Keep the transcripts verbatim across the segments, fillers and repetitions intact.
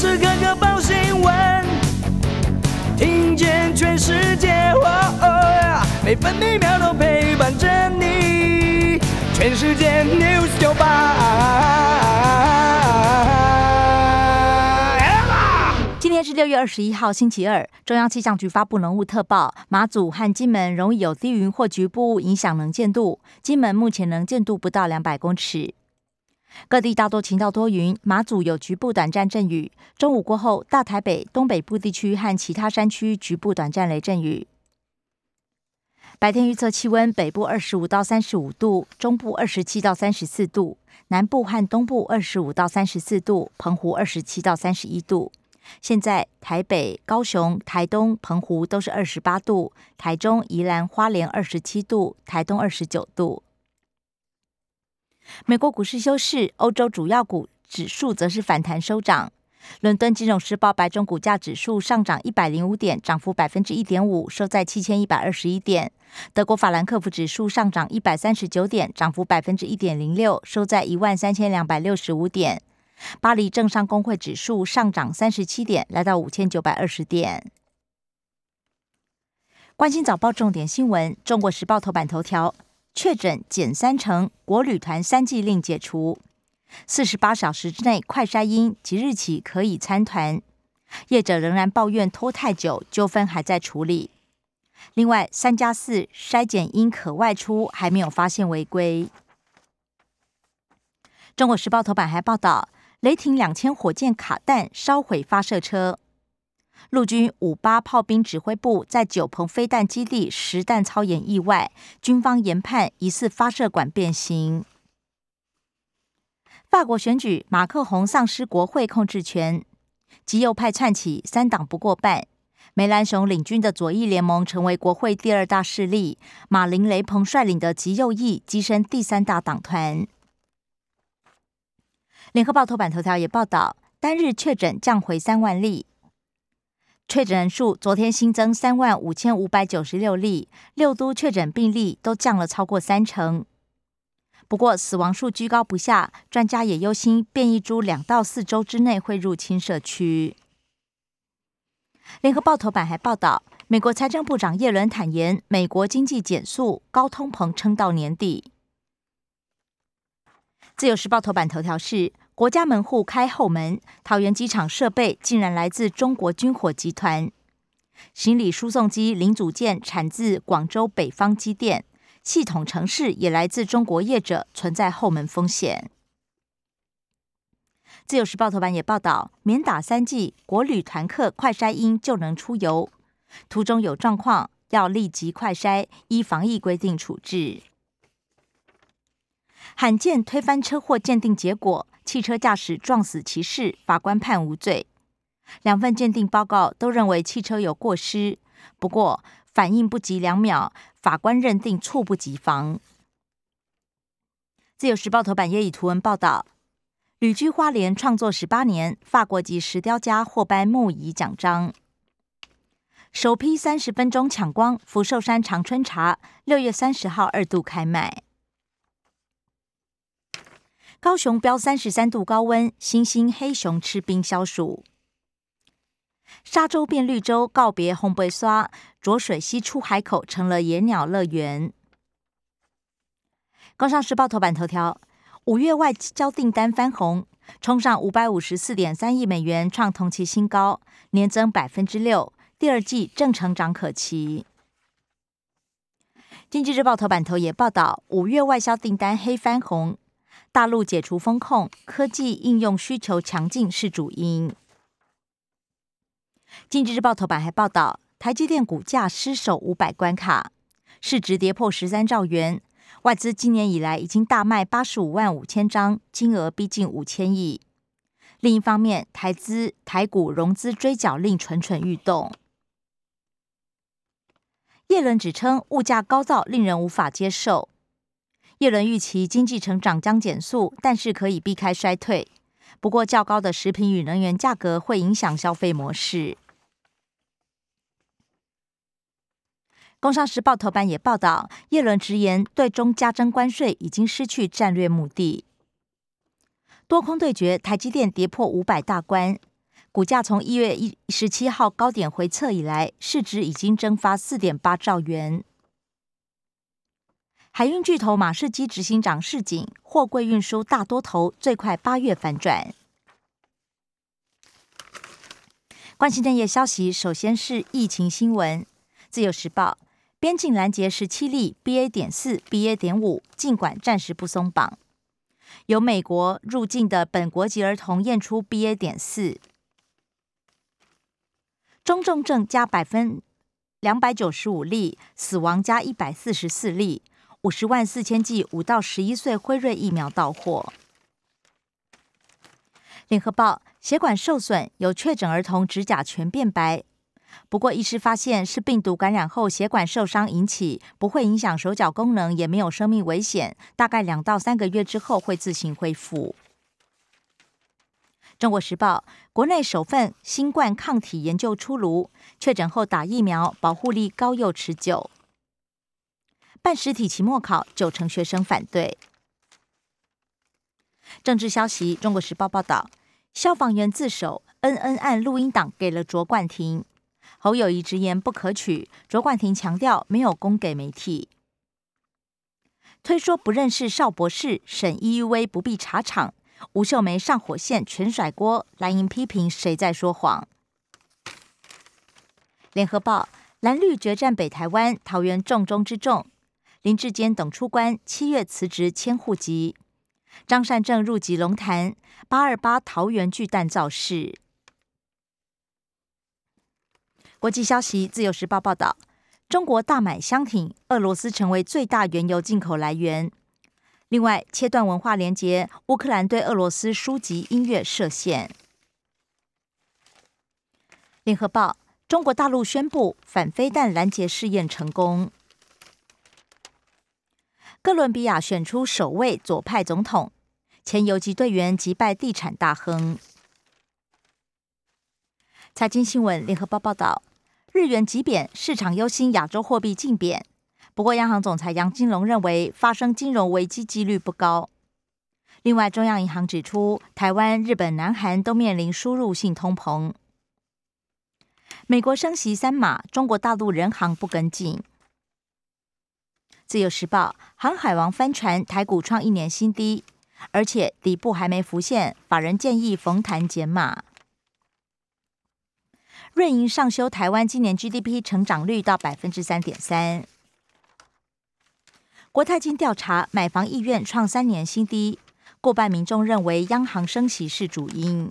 时刻刻报新闻，听见全世界，哦哦，每分每秒都陪伴着你。全世界 News 九八。今天是六月二十一号，星期二。中央气象局发布浓雾特报，马祖和金门容易有低云或局部雾影响能见度。金门目前能见度不到两百公尺。各地大多晴到多云，马祖有局部短暂阵雨。中午过后，大台北、东北部地区和其他山区局部短暂雷阵雨。白天预测气温，北部二十五到三十五度，中部二十七到三十四度，南部和东部二十五到三十四度，澎湖二十七到三十一度。现在台北、高雄、台东、澎湖都是二十八度，台中、宜兰、花莲二十七度，台东二十九度。美国股市休市，欧洲主要股指数则是反弹收涨。伦敦金融时报白种股价指数上涨一百零五点，涨幅 百分之一点五， 收在七千一百二十一点。德国法兰克福指数上涨一百三十九点，涨幅 百分之一点零六， 收在一万三千两百六十五点。巴黎政商工会指数上涨三十七点，来到五千九百二十点。关心早报重点新闻，中国时报头版头条：确诊减三成，国旅团三剂令解除，四十八小时之内快筛阴，即日起可以参团。业者仍然抱怨拖太久，纠纷还在处理。另外，三加四筛检阴可外出，还没有发现违规。中国时报头版还报道，雷霆两千火箭卡弹烧毁发射车。陆军五八炮兵指挥部在九鹏飞弹基地实弹操演意外，军方研判疑似发射管变形。法国选举，马克宏丧失国会控制权，极右派窜起，三党不过半。梅兰雄领军的左翼联盟成为国会第二大势力，马林雷鹏率领的极右翼跻身第三大党团。联合报头版头条也报道，单日确诊降回三万例。确诊人数昨天新增三万五千五百九十六例，六都确诊病例都降了超过三成。不过死亡数居高不下，专家也忧心变异株两到四周之内会入侵社区。联合报头版还报道，美国财政部长耶伦坦言，美国经济减速，高通膨撑到年底。自由时报头版头条是，国家门户开后门，桃园机场设备竟然来自中国军火集团。行李输送机零组件产自广州北方机电，系统程式也来自中国业者，存在后门风险。自由时报头版也报道，免打三剂，国旅团客快筛阴就能出游，途中有状况要立即快筛，依防疫规定处置。罕见推翻车祸鉴定结果，汽车驾驶撞死骑士，法官判无罪。两份鉴定报告都认为汽车有过失，不过反应不及两秒，法官认定猝不及防。自由时报头版也以图文报道，旅居花莲创作十八年，法国籍石雕家获颁木艺奖章。首批三十分钟抢光福寿山长春茶，六月三十号二度开卖。高雄飙三十三度高温，新兴黑熊吃冰消暑。沙洲变绿洲，告别红白沙，浊水溪出海口成了野鸟乐园。工商时报头版头条：五月外交订单翻红，冲上五百五十四点三亿美元，创同期新高，年增百分之六，第二季正成长可期。经济日报头版头也报道，五月外销订单黑翻红。大陆解除封控，科技应用需求强劲是主因。经济日报头版还报道，台积电股价失守五百关卡，市值跌破十三兆元，外资今年以来已经大卖八十五万五千张，金额逼近五千亿。另一方面，台资台股融资追缴令蠢蠢欲动。耶伦指称物价高到令人无法接受。耶伦预期经济成长将减速，但是可以避开衰退。不过，较高的食品与能源价格会影响消费模式。工商时报头版也报道，耶伦直言对中加征关税已经失去战略目的。多空对决，台积电跌破五百大关，股价从一月一十七号高点回测以来，市值已经蒸发四点八兆元。海运巨头马士基执行长示警，货柜运输大多头最快八月反转。关心内页消息，首先是疫情新闻。自由时报，边境拦截十七例 B A 点四、B A 点五，尽管暂时不松绑。由美国入境的本国籍儿童验出 B A 点四。中重症加百分两百九十五例，死亡加一百四十四例，五十万四千剂五到十一岁辉瑞疫苗到货。联合报，血管受损，有确诊儿童指甲全变白。不过医师发现是病毒感染后血管受伤引起，不会影响手脚功能，也没有生命危险，大概两到三个月之后会自行恢复。中国时报，国内首份新冠抗体研究出炉，确诊后打疫苗保护力高又持久。办实体期末考，九成学生反对。政治消息，中国时报报道，消防员自首，恩恩案录音档给了卓冠廷。侯友宜直言不可取，卓冠廷强调没有供给媒体。推说不认识邵博士，沈 E U V 不必查场。吴秀梅上火线全甩锅，蓝营批评谁在说谎。联合报，蓝绿决战北台湾，桃园重中之重。林志坚等出关，七月辞职迁户籍。张善政入籍龙潭，八二八桃园巨蛋造势。国际消息，自由时报报道，中国大买箱艇，俄罗斯成为最大原油进口来源。另外，切断文化连结，乌克兰对俄罗斯书籍音乐设限。联合报，中国大陆宣布反飞弹拦截试验成功。哥伦比亚选出首位左派总统，前游击队员击败地产大亨。财经新闻，联合报报道，日元急贬，市场忧心亚洲货币竞贬。不过，央行总裁杨金龙认为，发生金融危机几率不高。另外，中央银行指出，台湾、日本、南韩都面临输入性通膨。美国升息三码，中国大陆人行不跟进。自由时报，航海王翻船，台股创一年新低，而且底部还没浮现，法人建议逢弹减码。瑞银上修台湾今年 G D P 成长率到 百分之三点三。 国泰金调查买房意愿创三年新低，过半民众认为央行升息是主因。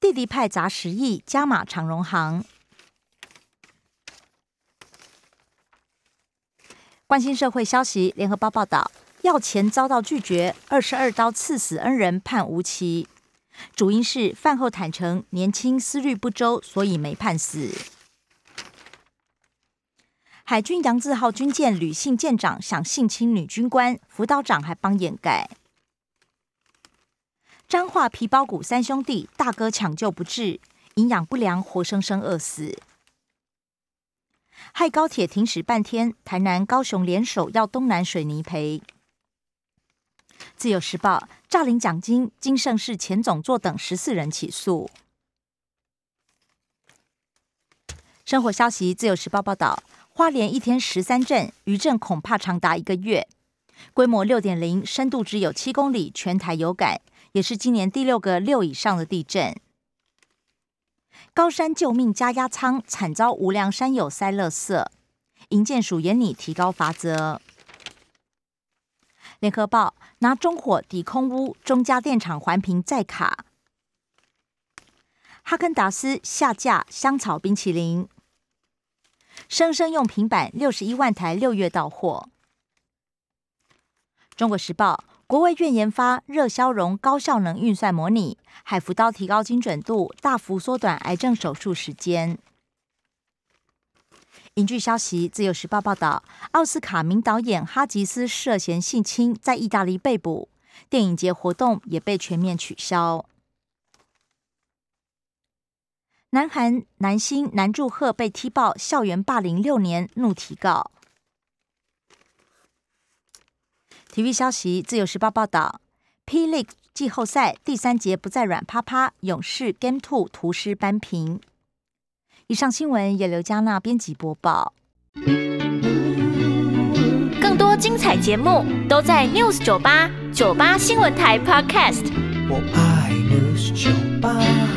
弟弟派砸十亿加码长荣航。关心社会消息，联合报报道，要钱遭到拒绝，二十二刀刺死恩人判无期。主因是饭后坦诚年轻思虑不周，所以没判死。海军扬自号军舰女性舰长想性侵女军官，辅导长还帮掩盖。彰化皮包骨三兄弟，大哥抢救不治，营养不良活生生饿死。害高铁停驶半天，台南高雄联手要东南水泥赔。自由时报，诈领奖金，金盛世前总座等十四人起诉。生活消息，自由时报报道，花莲一天十三震，余震恐怕长达一个月，规模六点零，深度只有七公里，全台有感，也是今年第六个六以上的地震。高山救命加压仓惨遭无良山友塞垃圾，营建署研拟提高罚则。联合报，拿中火抵空污，中家电厂环评再卡。哈根达斯下架香草冰淇淋。生生用平板六十一万台六月到货。中国时报，国卫院研发热消融高效能运算模拟，海扶刀提高精准度，大幅缩短癌症手术时间。引据消息，自由时报报道，奥斯卡名导演哈吉斯涉嫌性侵，在意大利被捕，电影节活动也被全面取消。南韩男星南柱赫被踢爆校园霸凌六年，怒提告。体育消息，自由时报报道，P-League 季后赛第三节不再软趴趴，勇士 Game 二 屠狮扳平。以上新闻由刘嘉娜编辑播报。更多精彩节目都在 News 九八 九八新闻台 Podcast。我爱 News 九八。